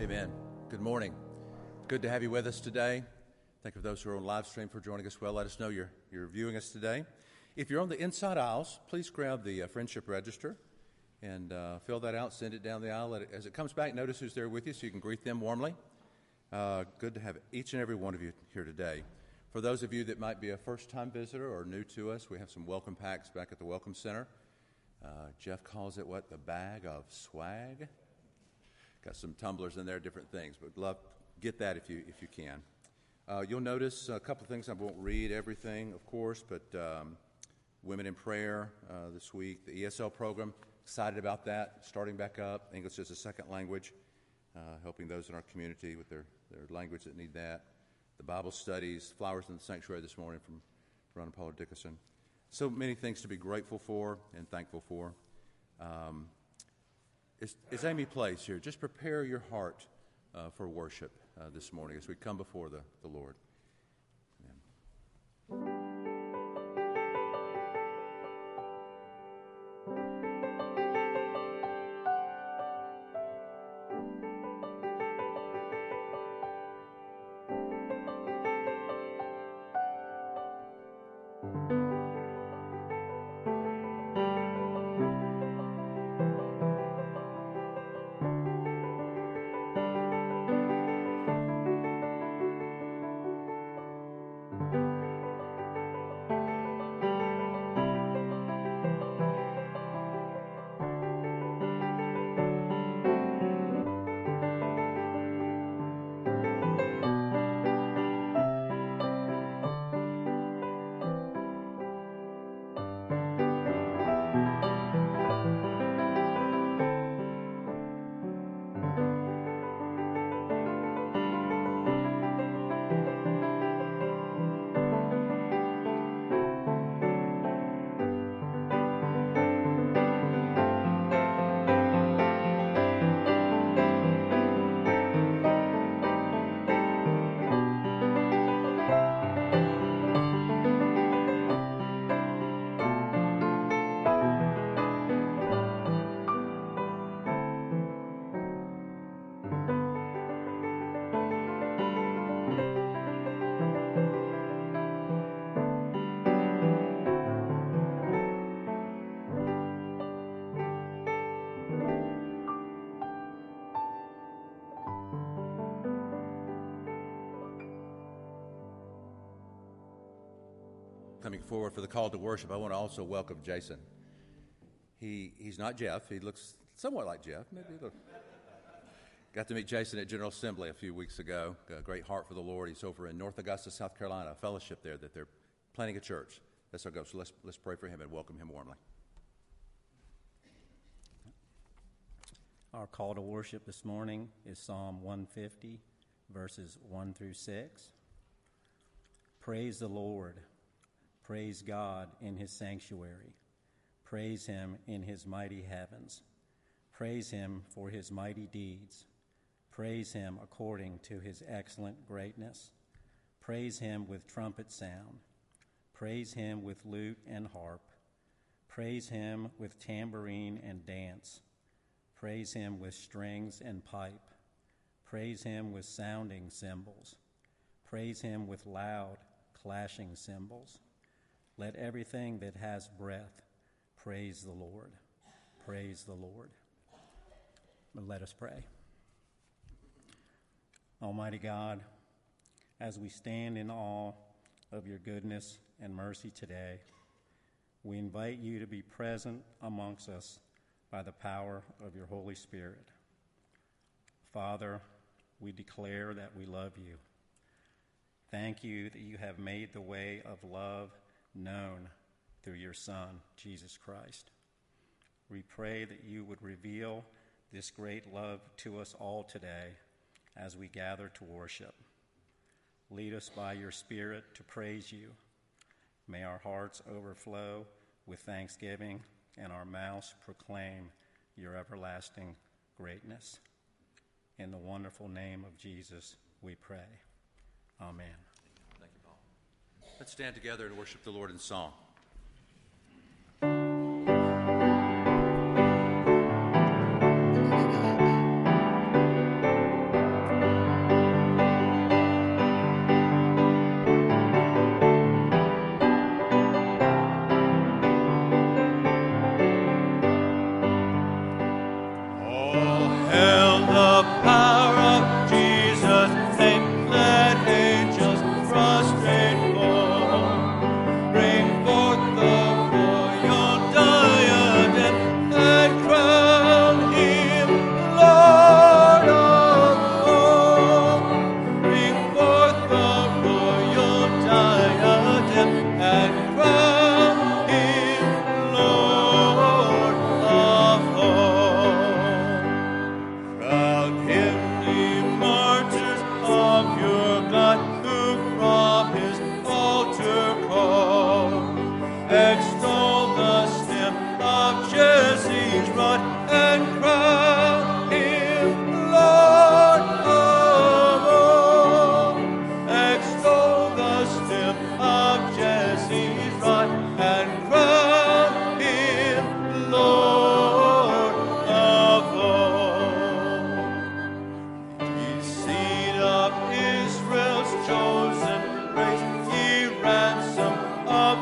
Amen. Good morning. It's good to have you with us today. Thank you for those who are on live stream for joining us. Well, let us know you're viewing us today. If you're on the inside aisles, please grab the friendship register and fill that out, send it down the aisle. As it comes back, notice who's there with you so you can greet them warmly. Good to have each and every one of you here today. For those of you that might be a first-time visitor or new to us, we have some welcome packs back at the Welcome Center. Jeff calls it, the bag of swag? Got some tumblers in there, different things, but get that if you can. You'll notice a couple of things. I won't read everything, of course, but Women in Prayer this week, the ESL program, excited about that, starting back up, English as a second language, helping those in our community with their language that need that, the Bible studies, Flowers in the Sanctuary this morning from Ron and Paula Dickerson. So many things to be grateful for and thankful for. It's Amy Place here. Just prepare your heart for worship this morning as we come before the Lord. Amen. Coming forward for the call to worship, I want to also welcome Jason. He's not Jeff. He looks somewhat like Jeff. Maybe a little. Got to meet Jason at General Assembly a few weeks ago. Got a great heart for the Lord. He's over in North Augusta, South Carolina, a fellowship there that they're planning a church. That's our goal. So let's pray for him and welcome him warmly. Our call to worship this morning is Psalm 150, verses 1 through 6. Praise the Lord. Praise God in his sanctuary. Praise him in his mighty heavens. Praise him for his mighty deeds. Praise him according to his excellent greatness. Praise him with trumpet sound. Praise him with lute and harp. Praise him with tambourine and dance. Praise him with strings and pipe. Praise him with sounding cymbals. Praise him with loud, clashing cymbals. Let everything that has breath praise the Lord. Praise the Lord. Let us pray. Almighty God, as we stand in awe of your goodness and mercy today, we invite you to be present amongst us by the power of your Holy Spirit. Father, we declare that we love you. Thank you that you have made the way of love known through your Son, Jesus Christ. We pray that you would reveal this great love to us all today as we gather to worship. Lead us by your Spirit to praise you. May our hearts overflow with thanksgiving and our mouths proclaim your everlasting greatness. In the wonderful name of Jesus, we pray. Amen. Let's stand together and worship the Lord in song. extol the stem of Jesse's rod and crown him Lord of all. Extol the stem of Jesse's rod and crown him Lord of all. Ye seed of Israel's chosen race, ye ransom of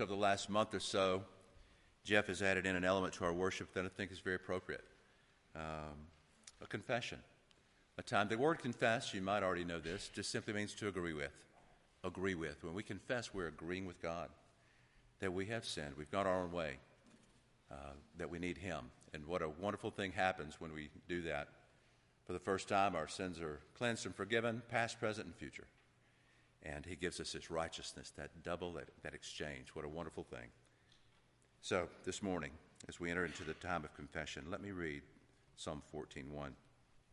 over the last month or so, Jeff has added in an element to our worship that I think is very appropriate. A confession. A time. The word confess, you might already know this, just simply means to agree with. Agree with. When we confess, we're agreeing with God that we have sinned. We've gone our own way, that we need him. And what a wonderful thing happens when we do that. For the first time, our sins are cleansed and forgiven, past, present, and future. And he gives us his righteousness, that double, that exchange. What a wonderful thing. So this morning, as we enter into the time of confession, let me read Psalm 14, 1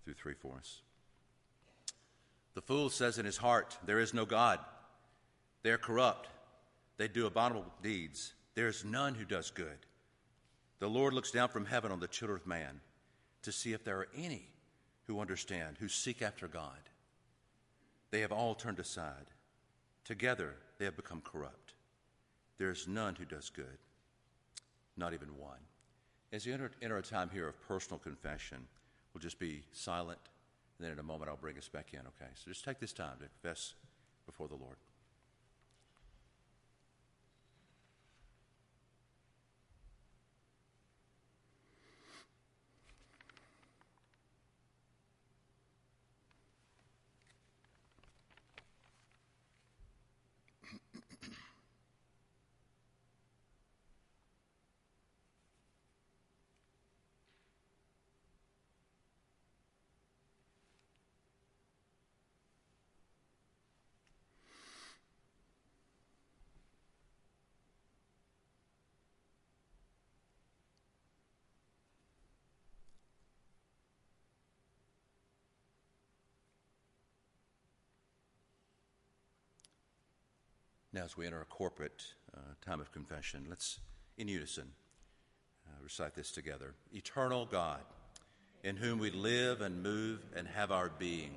through 3 for us. The fool says in his heart, there is no God. They are corrupt. They do abominable deeds. There is none who does good. The Lord looks down from heaven on the children of man to see if there are any who understand, who seek after God. They have all turned aside. Together they have become corrupt. There is none who does good, not even one. As you enter a time here of personal confession, we'll just be silent, and then in a moment I'll bring us back in, okay? So just take this time to confess before the Lord. Now, as we enter a corporate time of confession, let's, in unison, recite this together. Eternal God, in whom we live and move and have our being,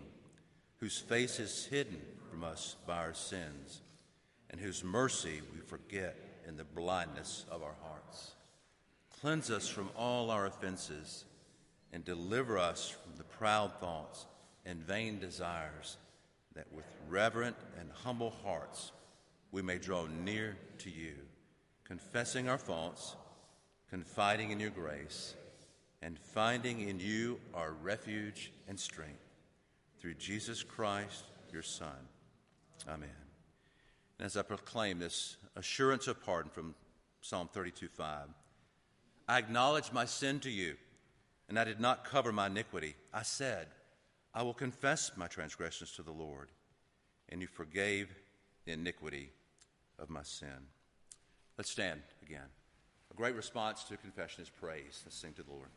whose face is hidden from us by our sins, and whose mercy we forget in the blindness of our hearts. Cleanse us from all our offenses and deliver us from the proud thoughts and vain desires, that with reverent and humble hearts we may draw near to you, confessing our faults, confiding in your grace, and finding in you our refuge and strength. Through Jesus Christ, your Son. Amen. And as I proclaim this assurance of pardon from Psalm 32:5. I acknowledged my sin to you, and I did not cover my iniquity. I said, I will confess my transgressions to the Lord, and you forgave the iniquity of my sin. Let's stand again. A great response to confession is praise. Let's sing to the Lord.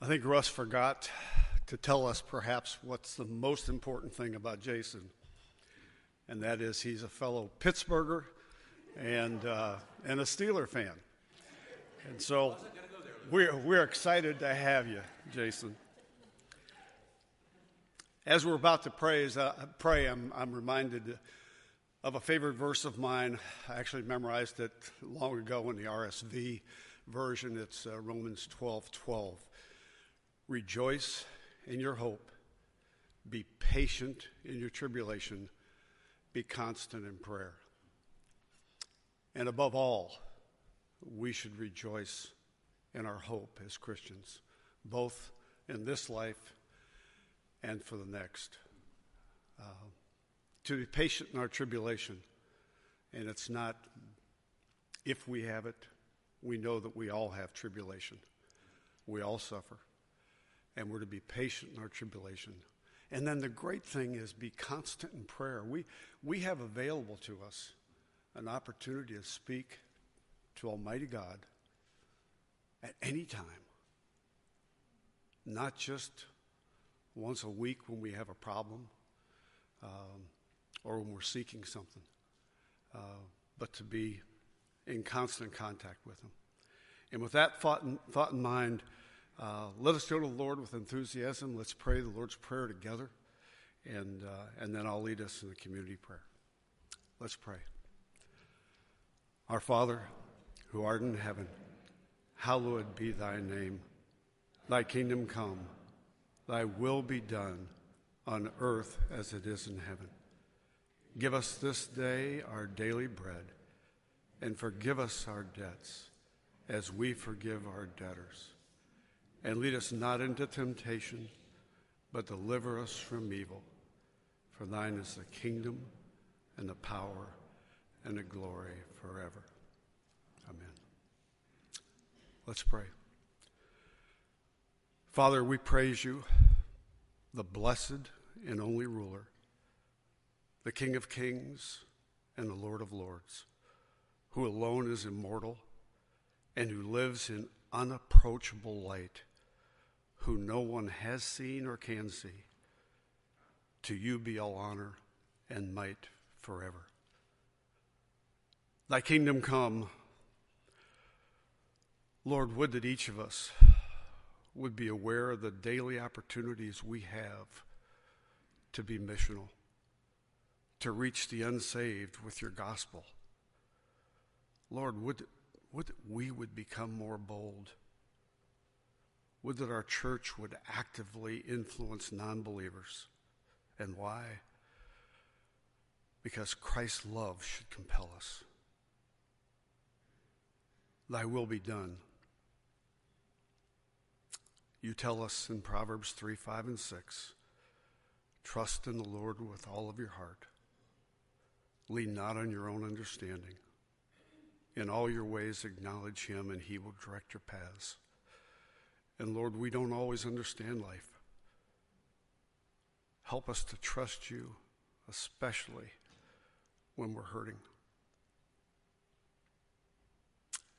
I think Russ forgot to tell us perhaps what's the most important thing about Jason, and that is he's a fellow Pittsburgher and a Steeler fan. And so we're excited to have you, Jason. As we're about to pray, I'm reminded of a favorite verse of mine. I actually memorized it long ago in the RSV version. It's Romans 12:12. Rejoice in your hope, be patient in your tribulation, be constant in prayer. And above all, we should rejoice in our hope as Christians, both in this life and for the next. To be patient in our tribulation, and it's not if we have it, we know that we all have tribulation. We all suffer. And we're to be patient in our tribulation. And then the great thing is be constant in prayer. We have available to us an opportunity to speak to Almighty God at any time. Not just once a week when we have a problem or when we're seeking something, but to be in constant contact with Him. And with that thought in mind, let us go to the Lord with enthusiasm. Let's pray the Lord's Prayer together, and then I'll lead us in the community prayer. Let's pray. Our Father, who art in heaven, hallowed be thy name. Thy kingdom come, thy will be done on earth as it is in heaven. Give us this day our daily bread, and forgive us our debts as we forgive our debtors. And lead us not into temptation, but deliver us from evil. For thine is the kingdom and the power and the glory forever. Amen. Let's pray. Father, we praise you, the blessed and only ruler, the King of Kings and the Lord of Lords, who alone is immortal and who lives in unapproachable light, who no one has seen or can see. To you be all honor and might forever. Thy kingdom come. Lord, would that each of us would be aware of the daily opportunities we have to be missional, to reach the unsaved with your gospel. Lord, would we would become more bold. Would that our church would actively influence non-believers. And why? Because Christ's love should compel us. Thy will be done. You tell us in Proverbs 3, 5, and 6, trust in the Lord with all of your heart. Lean not on your own understanding. In all your ways acknowledge him, and he will direct your paths. And Lord, we don't always understand life. Help us to trust you, especially when we're hurting.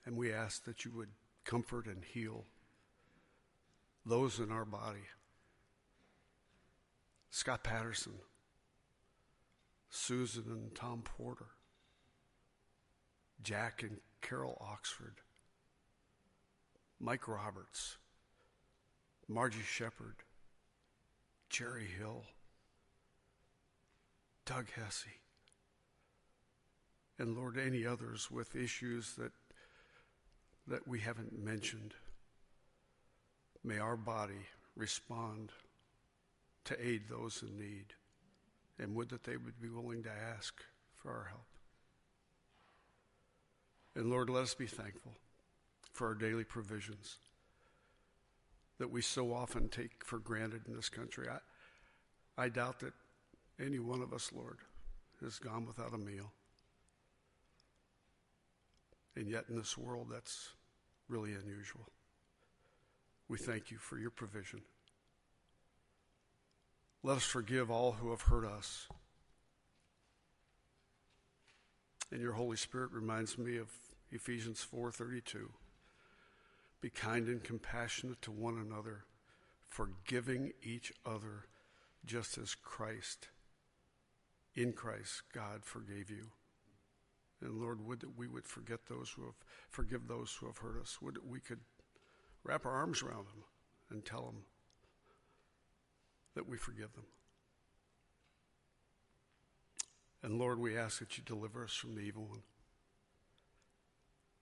And we ask that you would comfort and heal those in our body. Scott Patterson, Susan and Tom Porter, Jack and Carol Oxford, Mike Roberts, Margie Shepard, Jerry Hill, Doug Hesse, and Lord, any others with issues that we haven't mentioned. May our body respond to aid those in need, and would that they would be willing to ask for our help. And Lord, let us be thankful for our daily provisions that we so often take for granted in this country. I doubt that any one of us, Lord, has gone without a meal. And yet in this world, that's really unusual. We thank you for your provision. Let us forgive all who have hurt us. And your Holy Spirit reminds me of Ephesians 4:32. Be kind and compassionate to one another, forgiving each other, just as in Christ, God forgave you. And Lord, would that we would forgive those who have hurt us. Would that we could wrap our arms around them and tell them that we forgive them. And Lord, we ask that you deliver us from the evil one.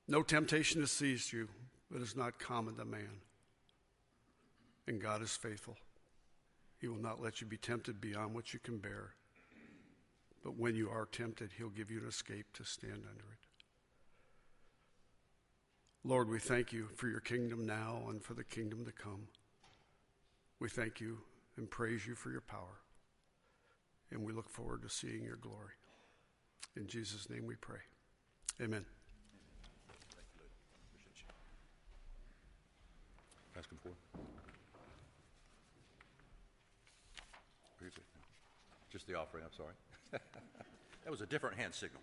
No temptation has seized you that is not common to man. And God is faithful. He will not let you be tempted beyond what you can bear. But when you are tempted, he'll give you an escape to stand under it. Lord, we thank you for your kingdom now and for the kingdom to come. We thank you and praise you for your power. And we look forward to seeing your glory. In Jesus' name we pray. Amen. Ask him for it. Just the offering, I'm sorry. That was a different hand signal.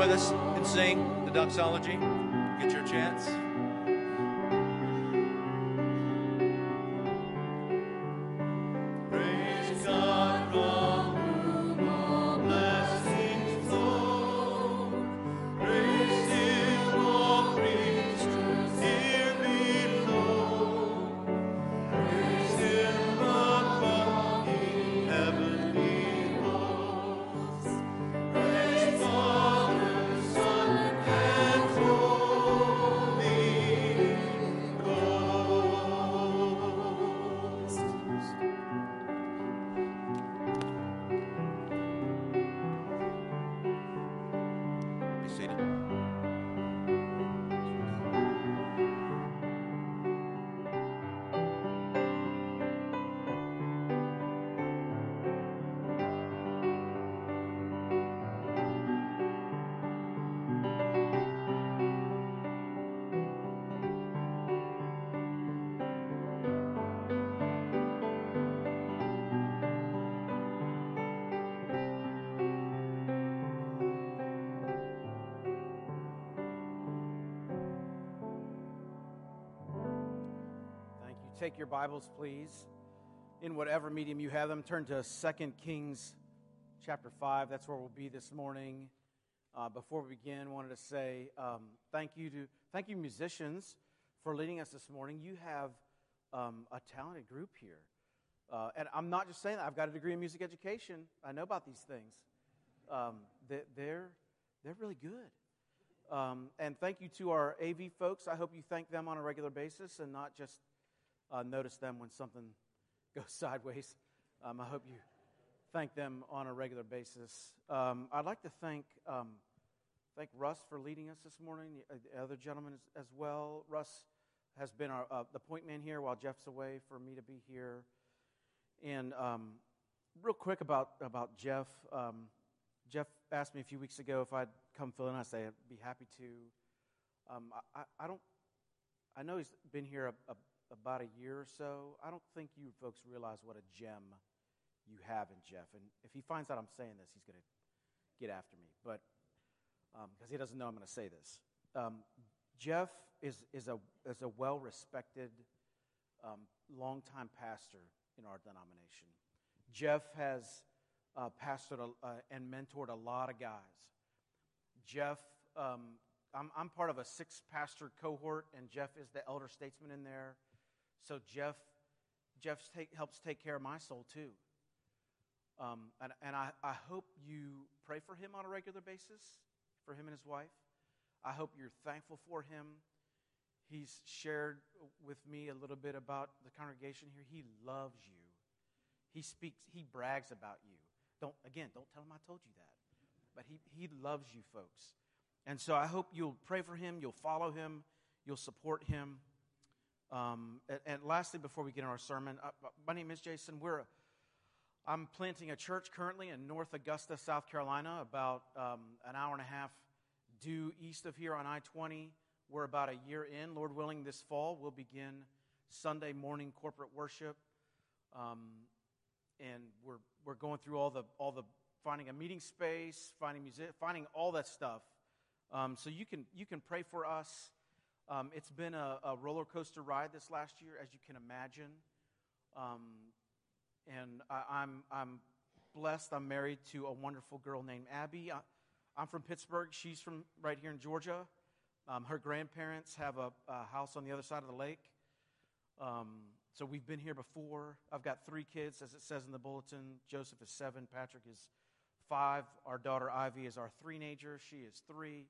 with us and sing the doxology? Get your chance. Take your Bibles, please, in whatever medium you have them. Turn to Second Kings chapter 5. That's where we'll be this morning. Before we begin, I wanted to say thank you, musicians, for leading us this morning. You have a talented group here. And I'm not just saying that. I've got a degree in music education. I know about these things. They're really good. And thank you to our AV folks. I hope you thank them on a regular basis and not just notice them when something goes sideways. I hope you thank them on a regular basis. I'd like to thank Russ for leading us this morning, the other gentleman as well. Russ has been the point man here while Jeff's away for me to be here. And real quick about Jeff. Jeff asked me a few weeks ago if I'd come fill in. I said I'd be happy to. I know he's been here about a year or so. I don't think you folks realize what a gem you have in Jeff. And if he finds out I'm saying this, he's going to get after me. But because he doesn't know I'm going to say this, Jeff is a well-respected, longtime pastor in our denomination. Jeff has pastored and mentored a lot of guys. Jeff, I'm part of a 6-pastor cohort, and Jeff is the elder statesman in there. So Jeff helps take care of my soul too, and I hope you pray for him on a regular basis, for him and his wife. I hope you're thankful for him. He's shared with me a little bit about the congregation here. He loves you. He speaks. He brags about you. Don't tell him I told you that, but he loves you folks, and so I hope you'll pray for him. You'll follow him. You'll support him. And lastly, before we get in our sermon, my name is Jason. I'm planting a church currently in North Augusta, South Carolina, about an hour and a half due east of here on I-20. We're about a year in. Lord willing, this fall we'll begin Sunday morning corporate worship, and we're going through all the finding a meeting space, finding music, finding all that stuff. So you can pray for us. It's been a roller coaster ride this last year, as you can imagine. And I'm blessed. I'm married to a wonderful girl named Abby. I'm from Pittsburgh. She's from right here in Georgia. Her grandparents have a house on the other side of the lake. So we've been here before. I've got 3 kids, as it says in the bulletin. Joseph is 7. Patrick is 5. Our daughter Ivy is our 3-nager. She is 3.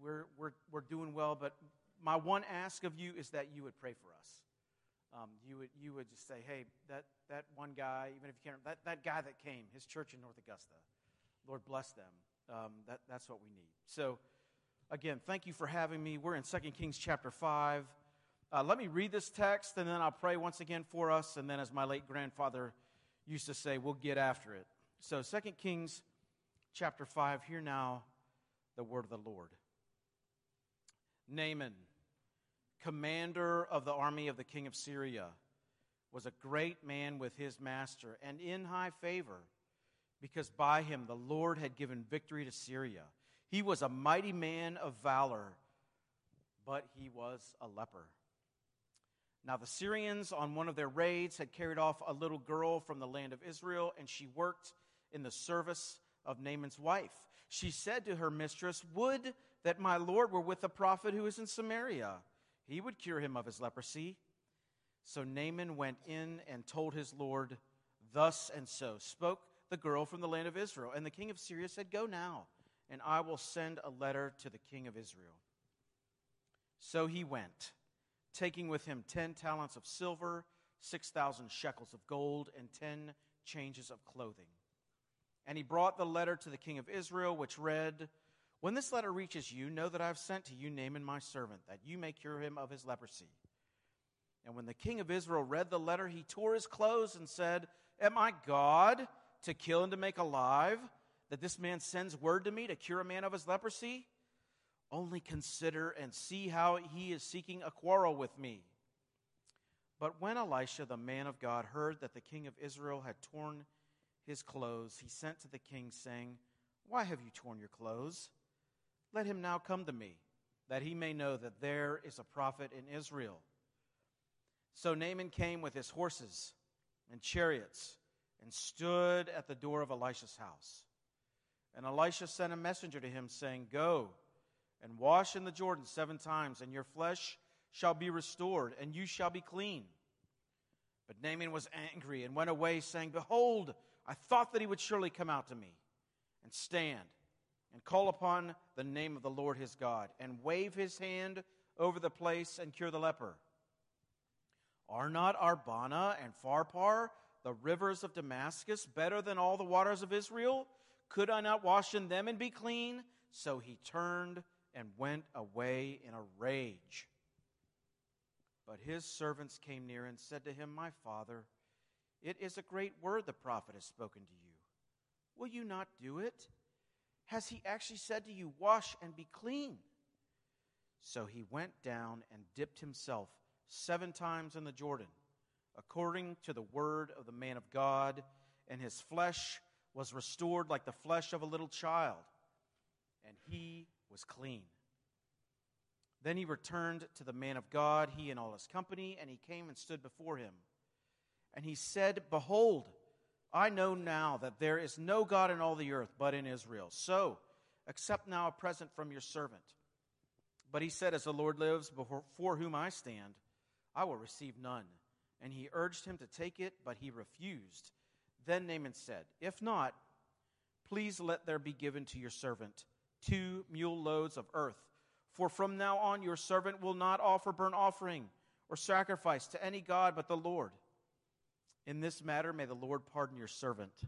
We're doing well, but my one ask of you is that you would pray for us. You would just say, hey, that one guy, even if you can't, that guy that came, his church in North Augusta, Lord bless them. That's what we need. So, again, thank you for having me. We're in 2 Kings chapter 5. Let me read this text, and then I'll pray once again for us, and then as my late grandfather used to say, we'll get after it. So 2 Kings chapter 5, hear now the word of the Lord. Naaman, commander of the army of the king of Syria, was a great man with his master and in high favor. because by him the Lord had given victory to Syria. He was a mighty man of valor, but he was a leper. Now the Syrians on one of their raids had carried off a little girl from the land of Israel, and she worked in the service of Naaman's wife. She said to her mistress, "Would that my Lord were with the prophet who is in Samaria. He would cure him of his leprosy." So Naaman went in and told his Lord, "Thus and so spoke the girl from the land of Israel." And the king of Syria said, "Go now, and I will send a letter to the king of Israel." So he went, taking with him 10 talents of silver, 6,000 shekels of gold, and 10 changes of clothing. And he brought the letter to the king of Israel, which read, "When this letter reaches you, know that I have sent to you Naaman my servant, that you may cure him of his leprosy." And when the king of Israel read the letter, he tore his clothes and said, "Am I God to kill and to make alive, that this man sends word to me to cure a man of his leprosy? Only consider and see how he is seeking a quarrel with me." But when Elisha, the man of God, heard that the king of Israel had torn his clothes, he sent to the king, saying, "Why have you torn your clothes? Let him now come to me, that he may know that there is a prophet in Israel." So Naaman came with his horses and chariots and stood at the door of Elisha's house. And Elisha sent a messenger to him, saying, "Go and wash in the Jordan 7 times, and your flesh shall be restored, and you shall be clean." But Naaman was angry and went away, saying, "Behold, I thought that he would surely come out to me and stand and call upon the name of the Lord his God and wave his hand over the place and cure the leper. Are not Arbana and Farpar, the rivers of Damascus, better than all the waters of Israel? Could I not wash in them and be clean?" So he turned and went away in a rage. But his servants came near and said to him, "My father, it is a great word the prophet has spoken to you. Will you not do it? Has he actually said to you, 'Wash and be clean'?" So he went down and dipped himself 7 times in the Jordan, according to the word of the man of God, and his flesh was restored like the flesh of a little child, and he was clean. Then he returned to the man of God, he and all his company, and he came and stood before him. And he said, "Behold, I know now that there is no God in all the earth but in Israel. So accept now a present from your servant." But he said, "As the Lord lives, before whom I stand, I will receive none." And he urged him to take it, but he refused. Then Naaman said, "If not, please let there be given to your servant 2 mule loads of earth. For from now on your servant will not offer burnt offering or sacrifice to any god but the Lord. In this matter, may the Lord pardon your servant.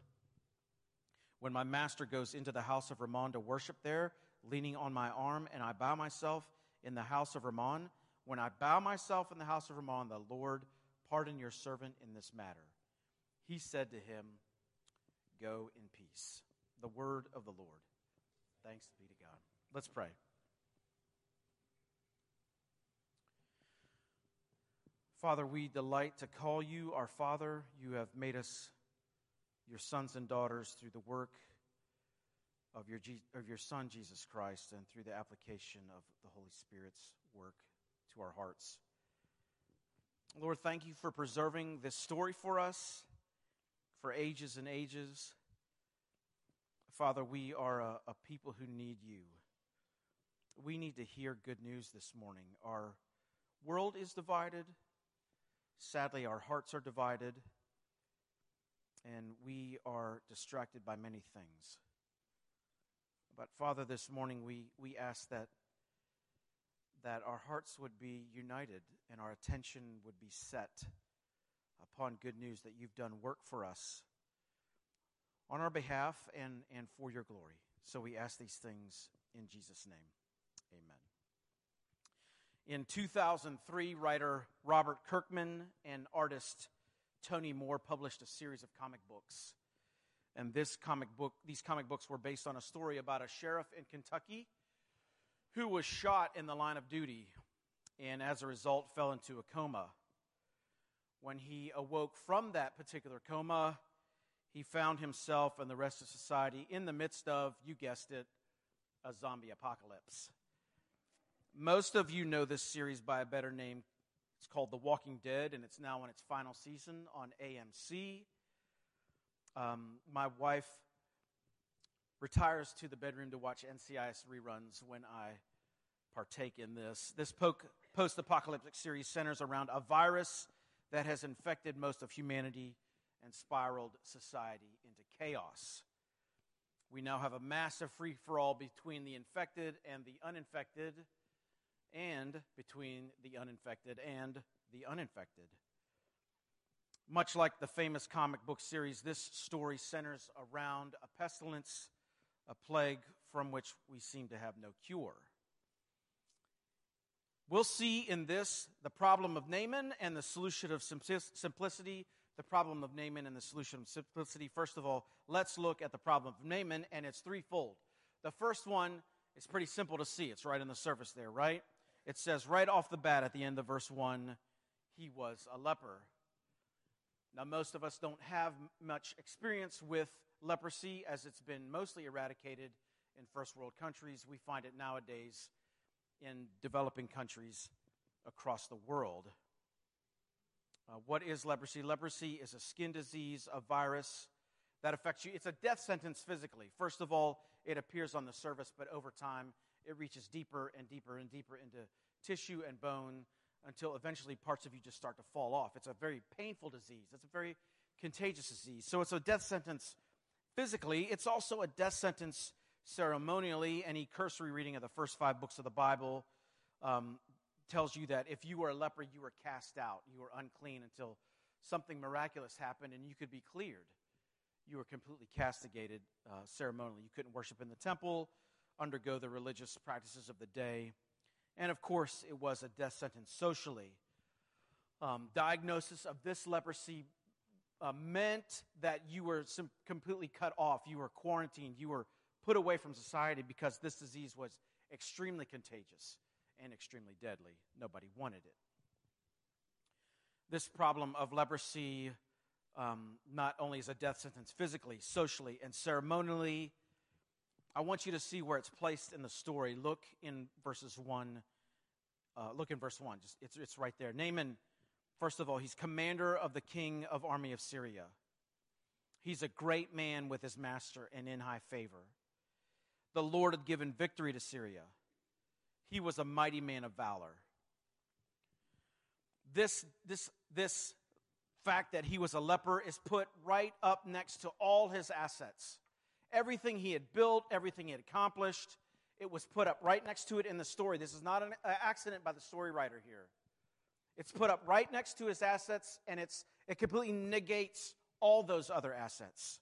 When my master goes into the house of Rimmon to worship there, leaning on my arm, and I bow myself in the house of Rimmon, when I bow myself in the house of Rimmon, the Lord pardon your servant in this matter." He said to him, "Go in peace." The word of the Lord. Thanks be to God. Let's pray. Father, we delight to call you our Father. You have made us your sons and daughters through the work of your Son, Jesus Christ, and through the application of the Holy Spirit's work to our hearts. Lord, thank you for preserving this story for us for ages and ages. Father, we are a people who need you. We need to hear good news this morning. Our world is divided. Sadly, our hearts are divided, and we are distracted by many things. But Father, this morning we ask that our hearts would be united and our attention would be set upon good news that you've done work for us on our behalf and for your glory. So we ask these things in Jesus' name. Amen. In 2003, writer Robert Kirkman and artist Tony Moore published a series of comic books. And these comic books were based on a story about a sheriff in Kentucky who was shot in the line of duty and as a result fell into a coma. When he awoke from that particular coma, he found himself and the rest of society in the midst of, you guessed it, a zombie apocalypse. Most of you know this series by a better name. It's called The Walking Dead, and it's now on its final season on AMC. My wife retires to the bedroom to watch NCIS reruns when I partake in this. This post-apocalyptic series centers around a virus that has infected most of humanity and spiraled society into chaos. We now have a massive free-for-all between the infected and the uninfected, and between the uninfected and the uninfected. Much like the famous comic book series, this story centers around a pestilence, a plague from which we seem to have no cure. We'll see in this the problem of Naaman and the solution of simplicity. The problem of Naaman and the solution of simplicity. First of all, let's look at the problem of Naaman, and it's threefold. The first one is pretty simple to see. It's right on the surface there, right? It says right off the bat at the end of verse 1, he was a leper. Now, most of us don't have much experience with leprosy, as it's been mostly eradicated in first world countries. We find it nowadays in developing countries across the world. What is leprosy? Leprosy is a skin disease, a virus that affects you. It's a death sentence physically. First of all, it appears on the surface, but over time, it reaches deeper and deeper and deeper into tissue and bone, until eventually parts of you just start to fall off. It's a very painful disease. It's a very contagious disease. So it's a death sentence physically. It's also a death sentence ceremonially. Any cursory reading of the first 5 books of the Bible tells you that if you were a leper, you were cast out. You were unclean until something miraculous happened and you could be cleared. You were completely castigated ceremonially. You couldn't worship in the temple, undergo the religious practices of the day. And, of course, it was a death sentence socially. Diagnosis of this leprosy meant that you were completely cut off. You were quarantined. You were put away from society because this disease was extremely contagious and extremely deadly. Nobody wanted it. This problem of leprosy not only is a death sentence physically, socially, and ceremonially. I want you to see where it's placed in the story. Look in verses 1. Look in verse 1. It's right there. Naaman, first of all, he's commander of the king of army of Syria. He's a great man with his master and in high favor. The Lord had given victory to Syria. He was a mighty man of valor. This fact that he was a leper is put right up next to all his assets. Everything he had built, everything he had accomplished, it was put up right next to it in the story. This is not an accident by the story writer here. It's put up right next to his assets, and it completely negates all those other assets.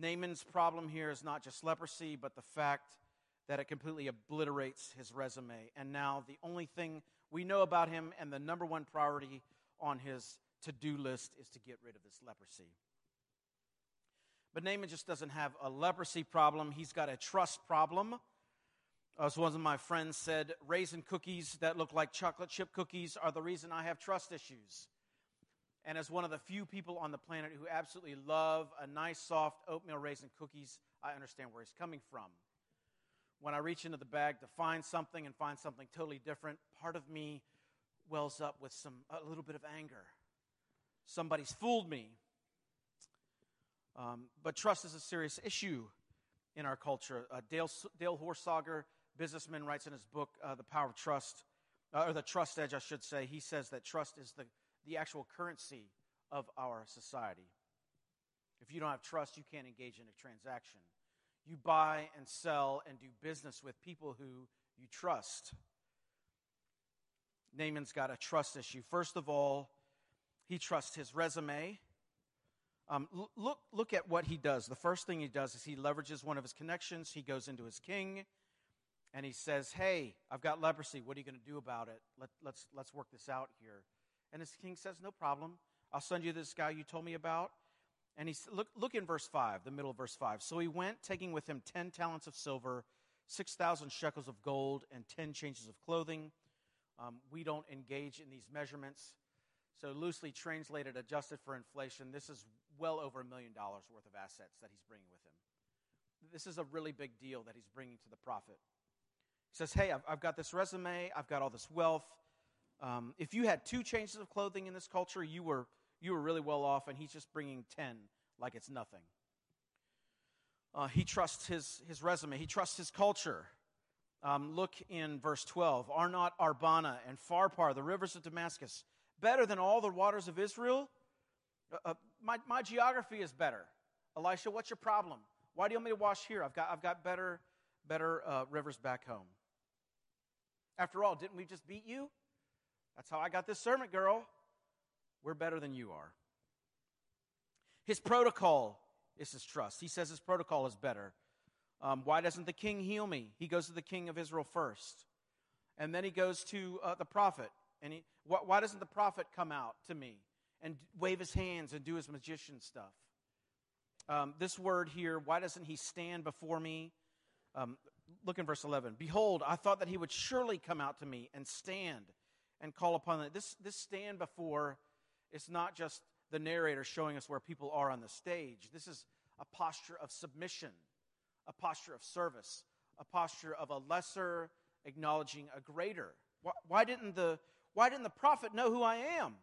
Naaman's problem here is not just leprosy, but the fact that it completely obliterates his resume. And now the only thing we know about him and the number one priority on his to-do list is to get rid of this leprosy. But Naaman just doesn't have a leprosy problem. He's got a trust problem. As one of my friends said, raisin cookies that look like chocolate chip cookies are the reason I have trust issues. And as one of the few people on the planet who absolutely love a nice, soft oatmeal raisin cookies, I understand where he's coming from. When I reach into the bag to find something and find something totally different, part of me wells up with a little bit of anger. Somebody's fooled me. But trust is a serious issue in our culture. Dale Horsager, businessman, writes in his book, The Power of Trust, or The Trust Edge, I should say. He says that trust is the actual currency of our society. If you don't have trust, you can't engage in a transaction. You buy and sell and do business with people who you trust. Naaman's got a trust issue. First of all, he trusts his resume. Look at what he does. The first thing he does is he leverages one of his connections. He goes into his king, and he says, hey, I've got leprosy. What are you going to do about it? Let's work this out here. And his king says, no problem. I'll send you this guy you told me about. And he look in verse 5, the middle of verse 5. So he went, taking with him 10 talents of silver, 6,000 shekels of gold, and 10 changes of clothing. We don't engage in these measurements. So loosely translated, adjusted for inflation, this is well over $1 million worth of assets that he's bringing with him. This is a really big deal that he's bringing to the prophet. He says, hey, I've got this resume. I've got all this wealth. If you had 2 changes of clothing in this culture, you were really well off, and he's just bringing 10 like it's nothing. He trusts his resume. He trusts his culture. Look in verse 12. Are not Arbana and Farpar, the rivers of Damascus, better than all the waters of Israel? My geography is better. Elisha, what's your problem? Why do you want me to wash here? I've got better rivers back home. After all, didn't we just beat you? That's how I got this servant girl. We're better than you are. His protocol is his trust. He says his protocol is better. Why doesn't the king heal me? He goes to the king of Israel first. And then he goes to the prophet. And why doesn't the prophet come out to me and wave his hands and do his magician stuff? This word here, why doesn't he stand before me? Look in verse 11. Behold, I thought that he would surely come out to me and stand and call upon them. This stand before is not just the narrator showing us where people are on the stage. This is a posture of submission, a posture of service, a posture of a lesser acknowledging a greater. Why didn't the prophet know who I am?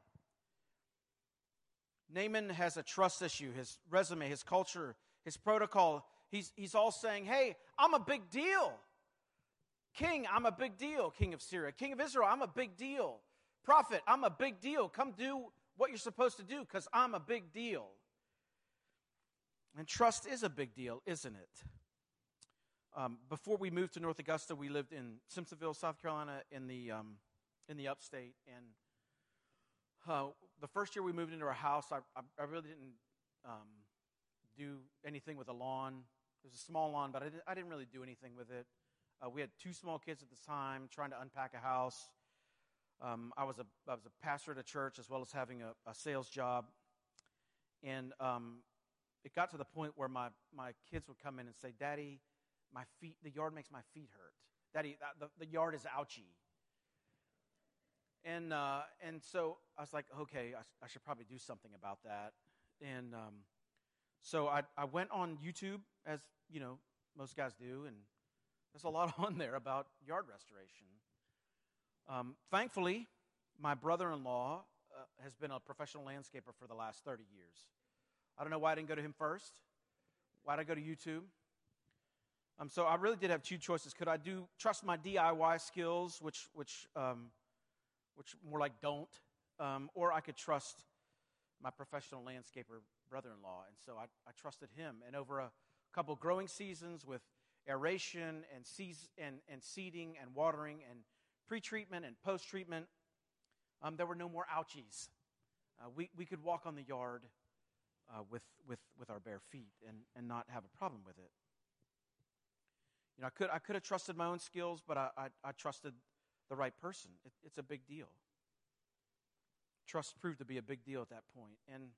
Naaman has a trust issue, his resume, his culture, his protocol. He's all saying, hey, I'm a big deal. King, I'm a big deal. King of Syria, king of Israel, I'm a big deal. Prophet, I'm a big deal. Come do what you're supposed to do because I'm a big deal. And trust is a big deal, isn't it? Before we moved to North Augusta, we lived in Simpsonville, South Carolina, in the upstate, and the first year we moved into our house, I really didn't do anything with a lawn. It was a small lawn, but I didn't really do anything with it. We had 2 small kids at the time, trying to unpack a house. I was a pastor at a church as well as having a sales job. And it got to the point where my kids would come in and say, Daddy, the yard makes my feet hurt. Daddy, the yard is ouchy. And so I was like, okay, I should probably do something about that. And so I went on YouTube, as you know, most guys do, and there's a lot on there about yard restoration. Thankfully, my brother-in-law has been a professional landscaper for the last 30 years. I don't know why I didn't go to him first. Why did I go to YouTube? So I really did have 2 choices. Could I trust my DIY skills, which more like don't, or I could trust my professional landscaper brother-in-law. And so I trusted him. And over a couple growing seasons with aeration and seeding and watering and pre-treatment and post-treatment, there were no more ouchies. We could walk on the yard with our bare feet and not have a problem with it. You know, I could have trusted my own skills, but I trusted the right person. It's a big deal. Trust proved to be a big deal at that point. And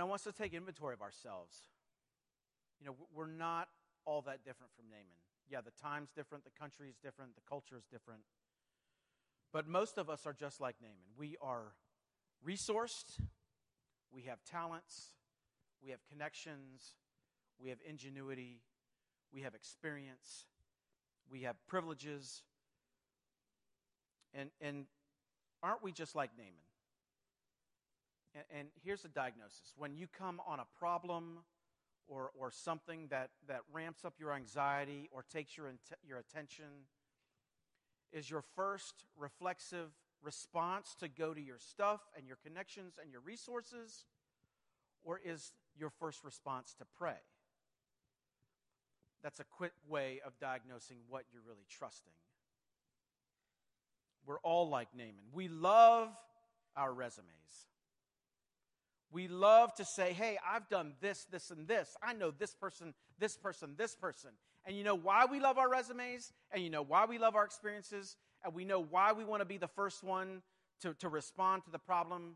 I want us to take inventory of ourselves. You know, we're not all that different from Naaman. Yeah, the time's different, the country's different, the culture's different. But most of us are just like Naaman. We are resourced, we have talents, we have connections, we have ingenuity, we have experience, we have privileges. And aren't we just like Naaman? And here's the diagnosis. When you come on a problem or something that ramps up your anxiety or takes your attention, is your first reflexive response to go to your stuff and your connections and your resources, or is your first response to pray? That's a quick way of diagnosing what you're really trusting. We're all like Naaman. We love our resumes. We love to say, hey, I've done this, this, and this. I know this person, this person, this person. And you know why we love our resumes? And you know why we love our experiences? And we know why we want to be the first one to respond to the problem?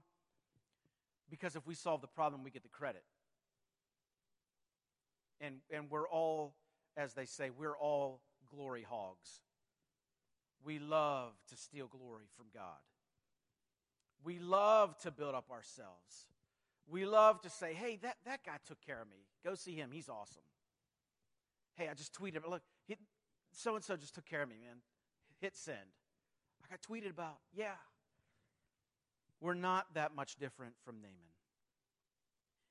Because if we solve the problem, we get the credit. And we're all, as they say, we're all glory hogs. We love to steal glory from God. We love to build up ourselves. We love to say, hey, that guy took care of me. Go see him. He's awesome. Hey, I just tweeted. Look, so-and-so just took care of me, man. Hit send. I got tweeted about. Yeah. We're not that much different from Naaman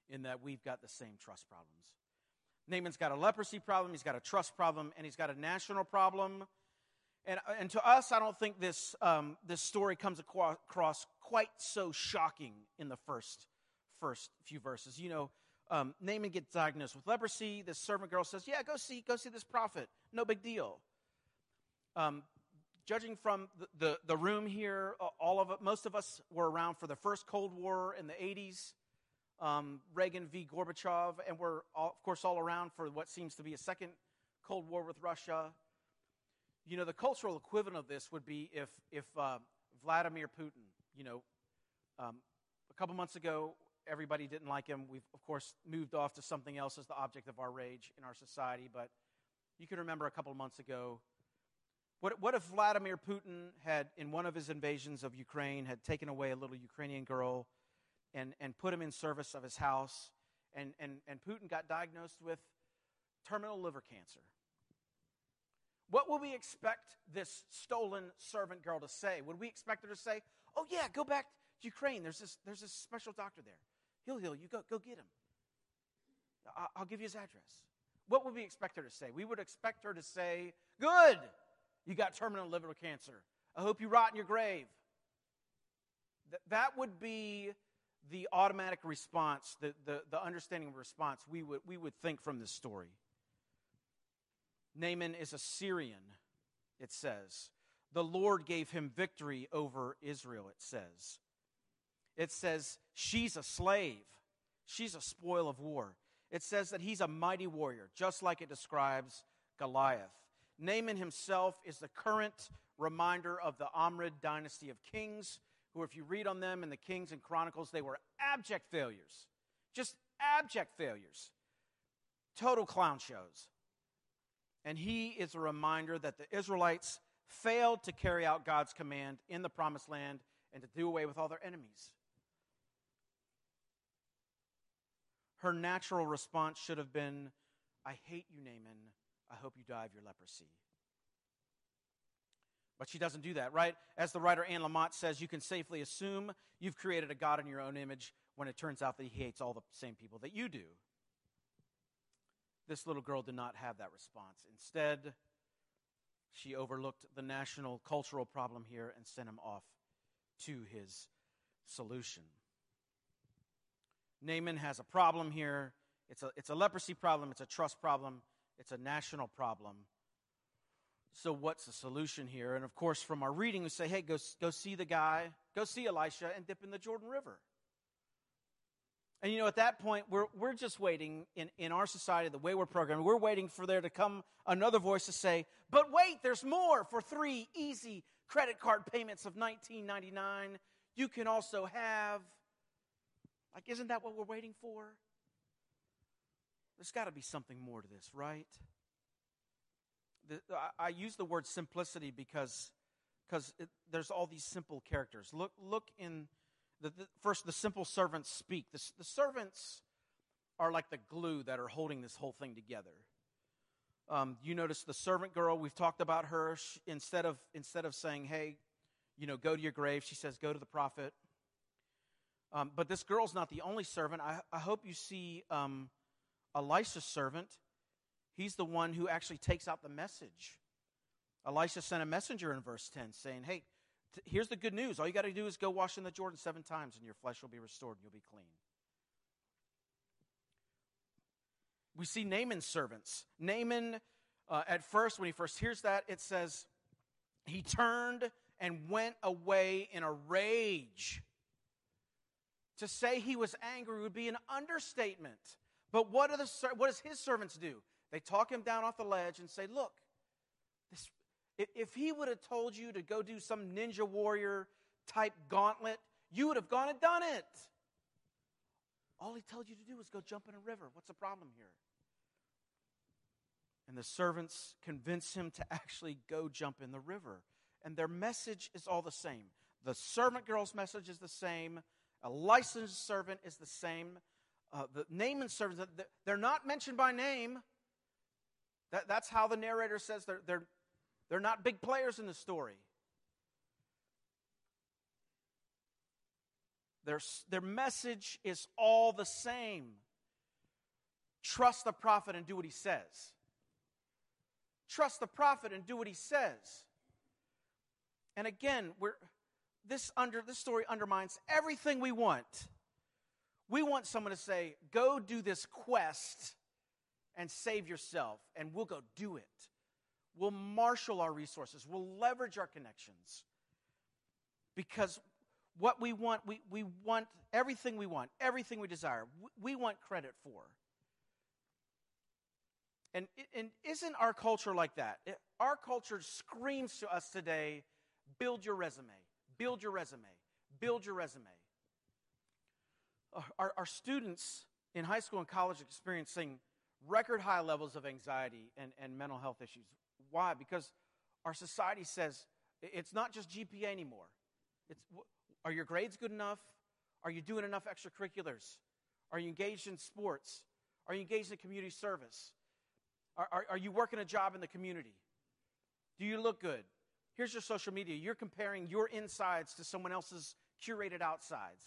in that we've got the same trust problems. Naaman's got a leprosy problem. He's got a trust problem. And he's got a national problem. And to us, I don't think this story comes across quite so shocking in the first few verses. You know, Naaman gets diagnosed with leprosy. This servant girl says, yeah, go see this prophet. No big deal. Judging from the room here, most of us were around for the first Cold War in the 80s, Reagan v. Gorbachev, and we're, all around for what seems to be a second Cold War with Russia. You know, the cultural equivalent of this would be if Vladimir Putin, you know, a couple months ago, everybody didn't like him. We've, of course, moved off to something else as the object of our rage in our society, but you can remember a couple months ago, what if Vladimir Putin had, in one of his invasions of Ukraine, had taken away a little Ukrainian girl and put him in service of his house, and Putin got diagnosed with terminal liver cancer? What would we expect this stolen servant girl to say? Would we expect her to say, oh, yeah, go back to Ukraine. There's this special doctor there. He'll heal you. Go get him. I'll give you his address. What would we expect her to say? We would expect her to say, good, you got terminal liver cancer. I hope you rot in your grave. That would be the automatic response, the understanding of response we would think from this story. Naaman is a Syrian, it says. The Lord gave him victory over Israel, it says. It says she's a slave. She's a spoil of war. It says that he's a mighty warrior, just like it describes Goliath. Naaman himself is the current reminder of the Amrid dynasty of kings, who, if you read on them in the Kings and Chronicles, they were abject failures. Just abject failures. Total clown shows. And he is a reminder that the Israelites failed to carry out God's command in the promised land and to do away with all their enemies. Her natural response should have been, I hate you, Naaman. I hope you die of your leprosy. But she doesn't do that, right? As the writer Anne Lamott says, you can safely assume you've created a God in your own image when it turns out that he hates all the same people that you do. This little girl did not have that response. Instead, she overlooked the national cultural problem here and sent him off to his solution. Naaman has a problem here. It's a leprosy problem. It's a trust problem. It's a national problem. So what's the solution here? And, of course, from our reading, we say, hey, go see the guy. Go see Elisha and dip in the Jordan River. And, you know, at that point, we're just waiting in our society, the way we're programmed, we're waiting for there to come another voice to say, but wait, there's more. For 3 easy credit card payments of $19.99, you can also have, like, isn't that what we're waiting for? There's got to be something more to this, right? I use the word simplicity because there's all these simple characters. Look in... First, the simple servants speak. The servants are like the glue that are holding this whole thing together. You notice the servant girl, we've talked about her. Instead of saying, hey, you know, go to your grave, she says, go to the prophet. But this girl's not the only servant. I hope you see Elisha's servant. He's the one who actually takes out the message. Elisha sent a messenger in verse 10 saying, hey, here's the good news. All you got to do is go wash in the Jordan 7 times and your flesh will be restored and you'll be clean. We see Naaman's servants. Naaman, at first, when he first hears that, it says, he turned and went away in a rage. To say he was angry would be an understatement. But what does his servants do? They talk him down off the ledge and say, look, if he would have told you to go do some ninja warrior type gauntlet, you would have gone and done it. All he told you to do was go jump in a river. What's the problem here? And the servants convince him to actually go jump in the river. And their message is all the same. The servant girl's message is the same. A licensed servant is the same. The Naaman servants, they're not mentioned by name. That's how the narrator says they're not big players in the story. Their message is all the same. Trust the prophet and do what he says. Trust the prophet and do what he says. And again, this story undermines everything we want. We want someone to say, go do this quest and save yourself, and we'll go do it. We'll marshal our resources. We'll leverage our connections. Because what we want, we want everything we want, everything we desire, we want credit for. And isn't our culture like that? Our culture screams to us today, build your resume, build your resume, build your resume. Our students in high school and college are experiencing record high levels of anxiety and mental health issues. Why? Because our society says it's not just GPA anymore. It's, are your grades good enough? Are you doing enough extracurriculars? Are you engaged in sports? Are you engaged in community service? Are you working a job in the community? Do you look good? Here's your social media. You're comparing your insides to someone else's curated outsides.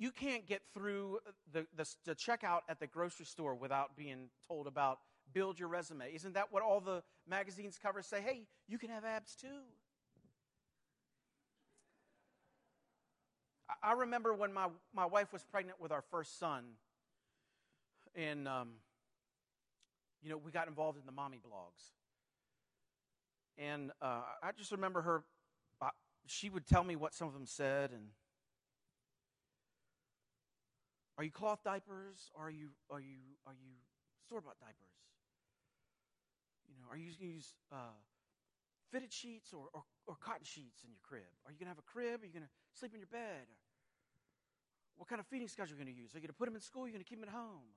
You can't get through the checkout at the grocery store without being told about build your resume. Isn't that what all the magazines covers say? Hey, you can have abs too. I remember when my wife was pregnant with our first son, and we got involved in the mommy blogs. And I just remember her, she would tell me what some of them said, and are you cloth diapers? Are you store-bought diapers? Are you going to use fitted sheets or cotton sheets in your crib? Are you going to have a crib? Are you going to sleep in your bed? What kind of feeding schedule are you going to use? Are you going to put them in school? Are you going to keep them at home?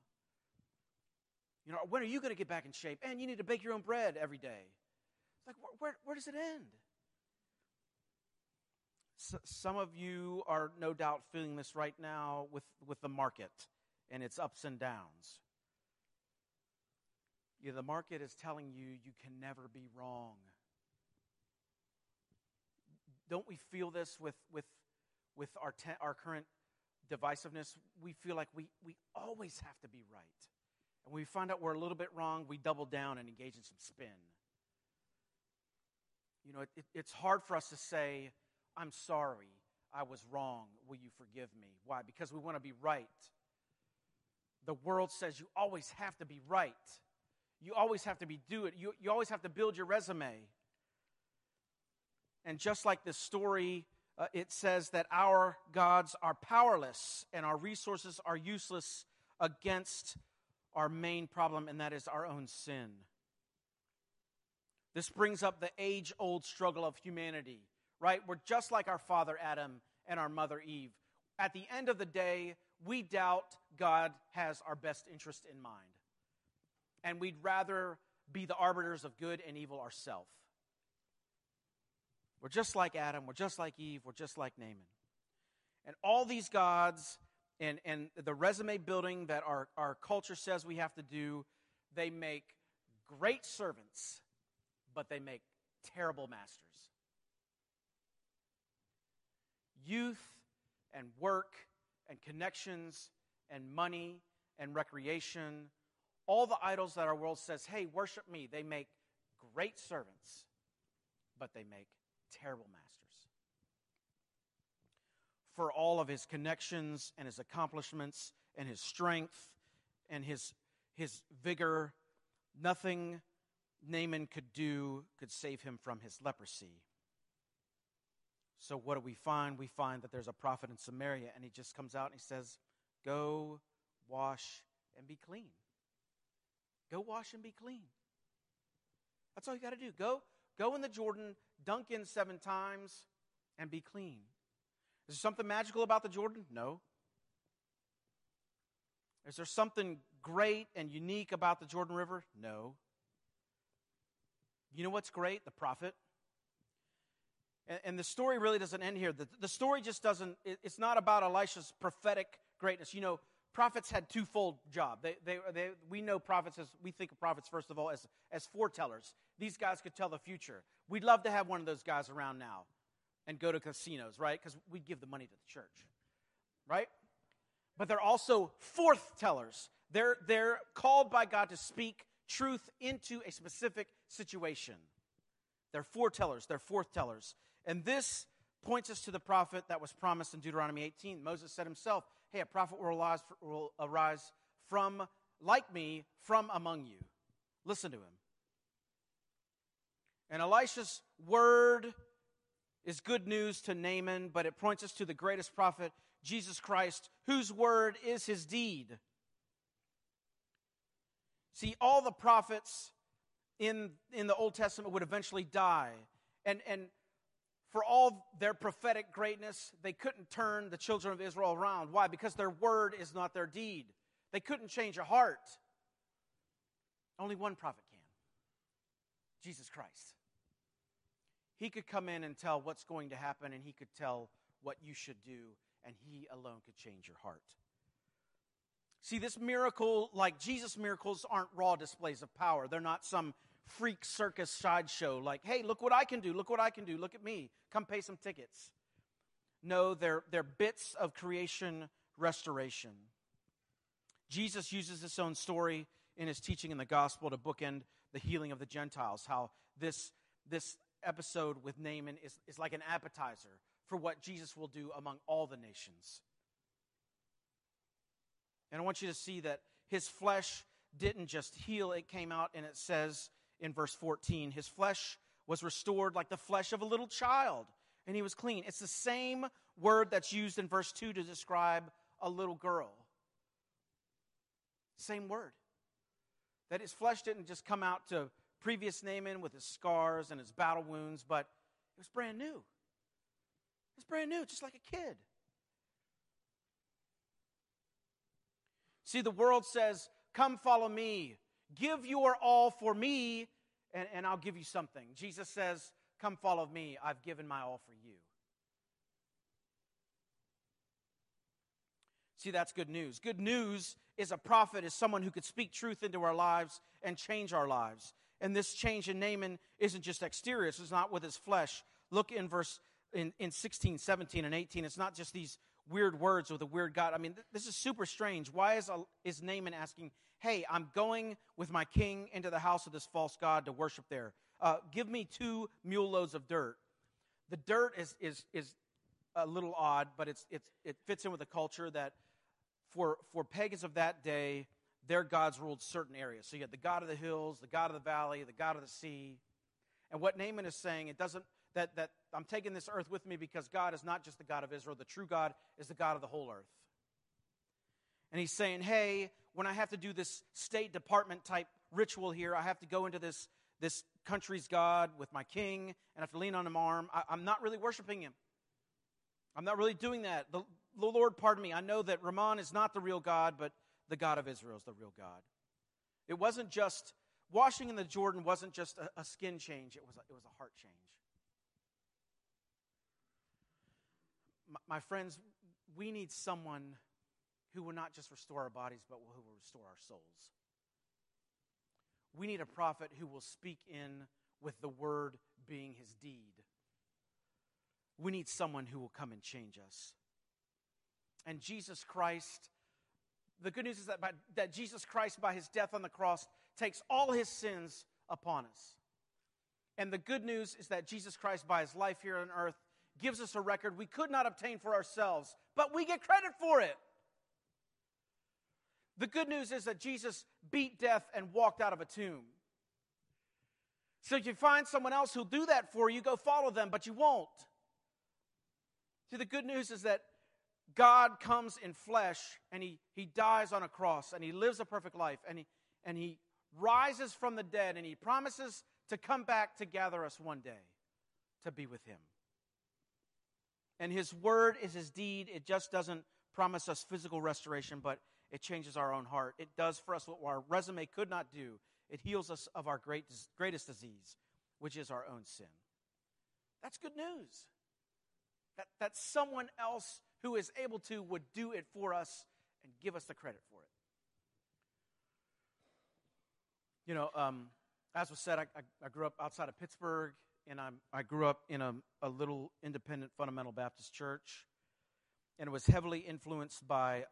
When are you going to get back in shape? And you need to bake your own bread every day. It's like, where does it end? Some of you are no doubt feeling this right now with the market and its ups and downs. The market is telling you can never be wrong. Don't we feel this with our current divisiveness? We feel like we always have to be right. And when we find out we're a little bit wrong, we double down and engage in some spin. It's hard for us to say, I'm sorry, I was wrong, will you forgive me? Why? Because we want to be right. The world says you always have to be right. You always have to do it. You always have to build your resume. And just like this story, it says that our gods are powerless and our resources are useless against our main problem, and that is our own sin. This brings up the age-old struggle of humanity. Right? We're just like our father Adam and our mother Eve. At the end of the day, we doubt God has our best interest in mind. And we'd rather be the arbiters of good and evil ourselves. We're just like Adam. We're just like Eve. We're just like Naaman. And all these gods and the resume building that our culture says we have to do, they make great servants, but they make terrible masters. Youth and work and connections and money and recreation, all the idols that our world says, hey, worship me, they make great servants, but they make terrible masters. For all of his connections and his accomplishments and his strength and his vigor, nothing Naaman could do could save him from his leprosy. So what do we find? We find that there's a prophet in Samaria, and he just comes out and he says, go wash and be clean. Go wash and be clean. That's all you got to do. Go in the Jordan, dunk in 7 times, and be clean. Is there something magical about the Jordan? No. Is there something great and unique about the Jordan River? No. You know what's great? The prophet. And the story really doesn't end here. The story just doesn't, it's not about Elisha's prophetic greatness. You know, prophets had twofold job. We know prophets as, we think of prophets, first of all, as foretellers. These guys could tell the future. We'd love to have one of those guys around now and go to casinos, right? Because we'd give the money to the church, right? But they're also forthtellers. They're called by God to speak truth into a specific situation. They're foretellers. They're forthtellers. And this points us to the prophet that was promised in Deuteronomy 18. Moses said himself, hey, a prophet will arise from, like me, from among you. Listen to him. And Elisha's word is good news to Naaman, but it points us to the greatest prophet, Jesus Christ, whose word is his deed. See, all the prophets in the Old Testament would eventually die. And for all their prophetic greatness, they couldn't turn the children of Israel around. Why? Because their word is not their deed. They couldn't change a heart. Only one prophet can. Jesus Christ. He could come in and tell what's going to happen, and he could tell what you should do, and he alone could change your heart. See, this miracle, like Jesus' miracles, aren't raw displays of power. They're not some freak circus sideshow like, hey, look what I can do, look what I can do, look at me, come pay some tickets. No, they're bits of creation restoration. Jesus uses his own story in his teaching in the gospel to bookend the healing of the Gentiles, how this episode with Naaman is like an appetizer for what Jesus will do among all the nations. And I want you to see that his flesh didn't just heal, it came out, and it says in verse 14, his flesh was restored like the flesh of a little child, and he was clean. It's the same word that's used in verse 2 to describe a little girl. Same word. That his flesh didn't just come out to previous Naaman with his scars and his battle wounds, but it was brand new. It's brand new, just like a kid. See, the world says, come follow me. Give your all for me, and I'll give you something. Jesus says, come follow me. I've given my all for you. See, that's good news. Good news is a prophet, is someone who could speak truth into our lives and change our lives. And this change in Naaman isn't just exterior. It's not with his flesh. Look in verse in 16, 17, and 18. It's not just these weird words with a weird God. I mean, this is super strange. Why is Naaman asking, hey, I'm going with my king into the house of this false god to worship there. Give me 2 mule loads of dirt. The dirt is a little odd, but it fits in with the culture that for pagans of that day, their gods ruled certain areas. So you had the god of the hills, the god of the valley, the god of the sea. And what Naaman is saying, it doesn't, that I'm taking this earth with me because God is not just the God of Israel. The true God is the God of the whole earth. And he's saying, hey, when I have to do this State Department type ritual here, I have to go into this country's God with my king, and I have to lean on him arm. I'm not really worshiping him. I'm not really doing that. The Lord, pardon me, I know that Rimmon is not the real God, but the God of Israel is the real God. It wasn't just, washing in the Jordan wasn't just a skin change. It was a heart change. My friends, we need someone who will not just restore our bodies, but who will restore our souls. We need a prophet who will speak in with the word being his deed. We need someone who will come and change us. And Jesus Christ, the good news is that Jesus Christ, by his death on the cross, takes all his sins upon us. And the good news is that Jesus Christ, by his life here on earth, gives us a record we could not obtain for ourselves, but we get credit for it. The good news is that Jesus beat death and walked out of a tomb. So if you find someone else who'll do that for you, go follow them, but you won't. See, the good news is that God comes in flesh, and he dies on a cross, and he lives a perfect life, and he rises from the dead, and he promises to come back to gather us one day to be with him. And his word is his deed. It just doesn't promise us physical restoration, but it changes our own heart. It does for us what our resume could not do. It heals us of our greatest disease, which is our own sin. That's good news. That someone else who is able to would do it for us and give us the credit for it. You know, as was said, I grew up outside of Pittsburgh, and I grew up in a little independent fundamental Baptist church, and it was heavily influenced by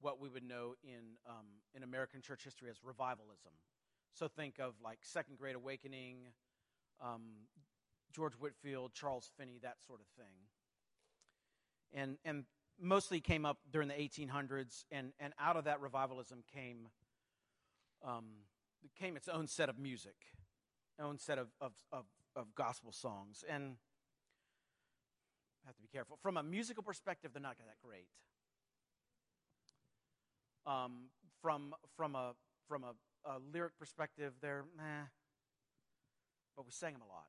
what we would know in American church history as revivalism. So think of like Second Great Awakening, George Whitefield, Charles Finney, that sort of thing, and mostly came up during the 1800s, and out of that revivalism came its own set of music, own set of gospel songs, and I have to be careful. From a musical perspective, they're not that great. From a lyric perspective, they're meh. But we sang them a lot.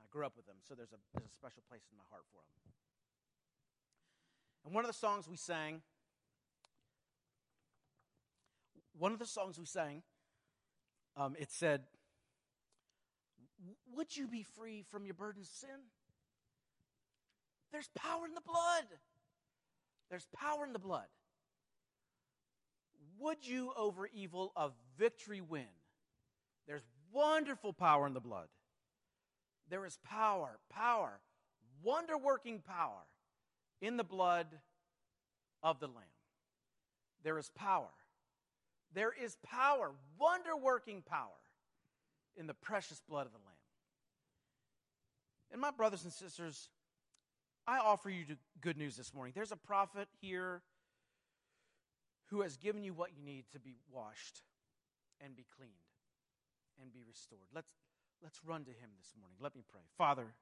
I grew up with them, so there's a special place in my heart for them. And one of the songs we sang, it said, "Would you be free from your burden of sin? There's power in the blood. There's power in the blood. Would you over evil a victory win? There's wonderful power in the blood. There is power, wonder-working power in the blood of the Lamb. There is power, wonder-working power in the precious blood of the Lamb." And my brothers and sisters, I offer you good news this morning. There's a prophet here who has given you what you need to be washed and be cleaned and be restored. Let's run to him this morning. Let me pray. Father,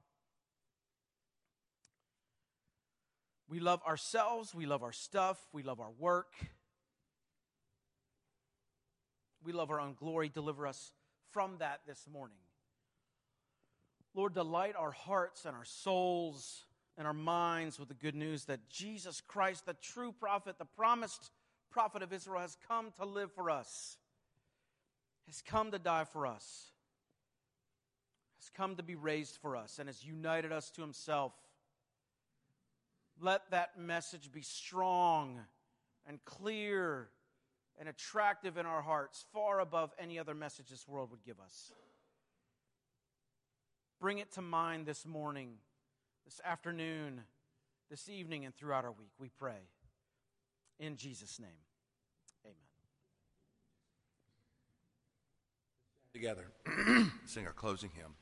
we love ourselves, we love our stuff, we love our work. We love our own glory. Deliver us from that this morning. Lord, delight our hearts and our souls and our minds with the good news that Jesus Christ, the true prophet, the promised prophet of Israel, has come to live for us, has come to die for us, has come to be raised for us, and has united us to himself. Let that message be strong and clear and attractive in our hearts, far above any other message this world would give us. Bring it to mind this morning, this afternoon, this evening, and throughout our week, we pray. In Jesus' name, amen. Together, sing our closing hymn.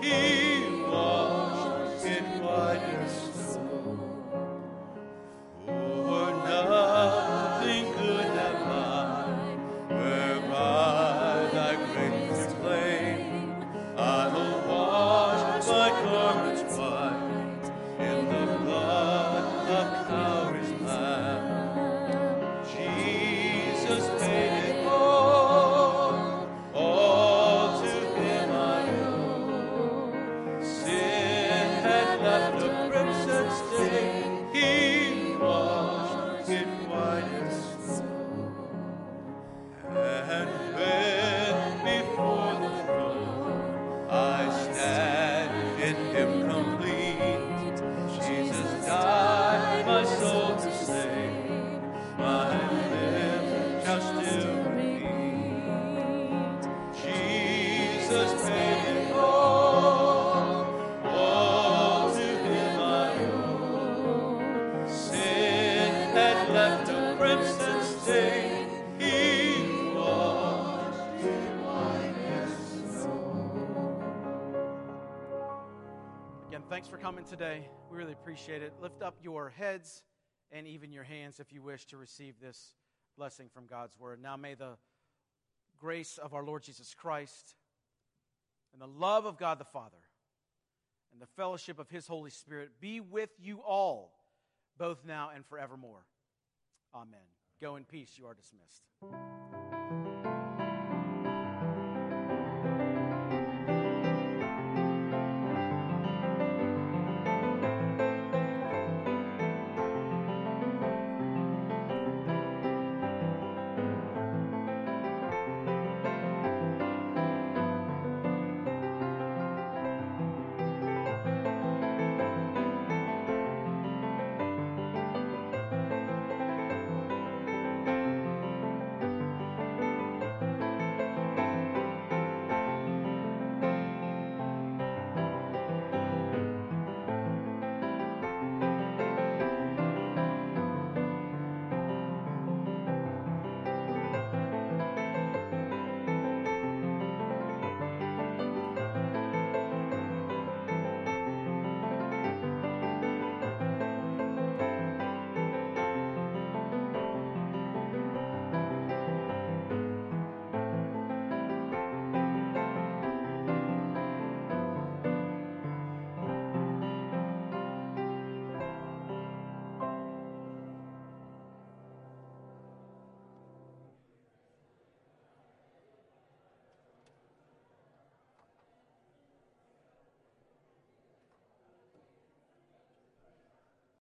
He washed it white as snow. Amen. Thanks for coming today. We really appreciate it. Lift up your heads and even your hands if you wish to receive this blessing from God's word. Now may the grace of our Lord Jesus Christ and the love of God the Father and the fellowship of His Holy Spirit be with you all, both now and forevermore. Amen. Go in peace. You are dismissed.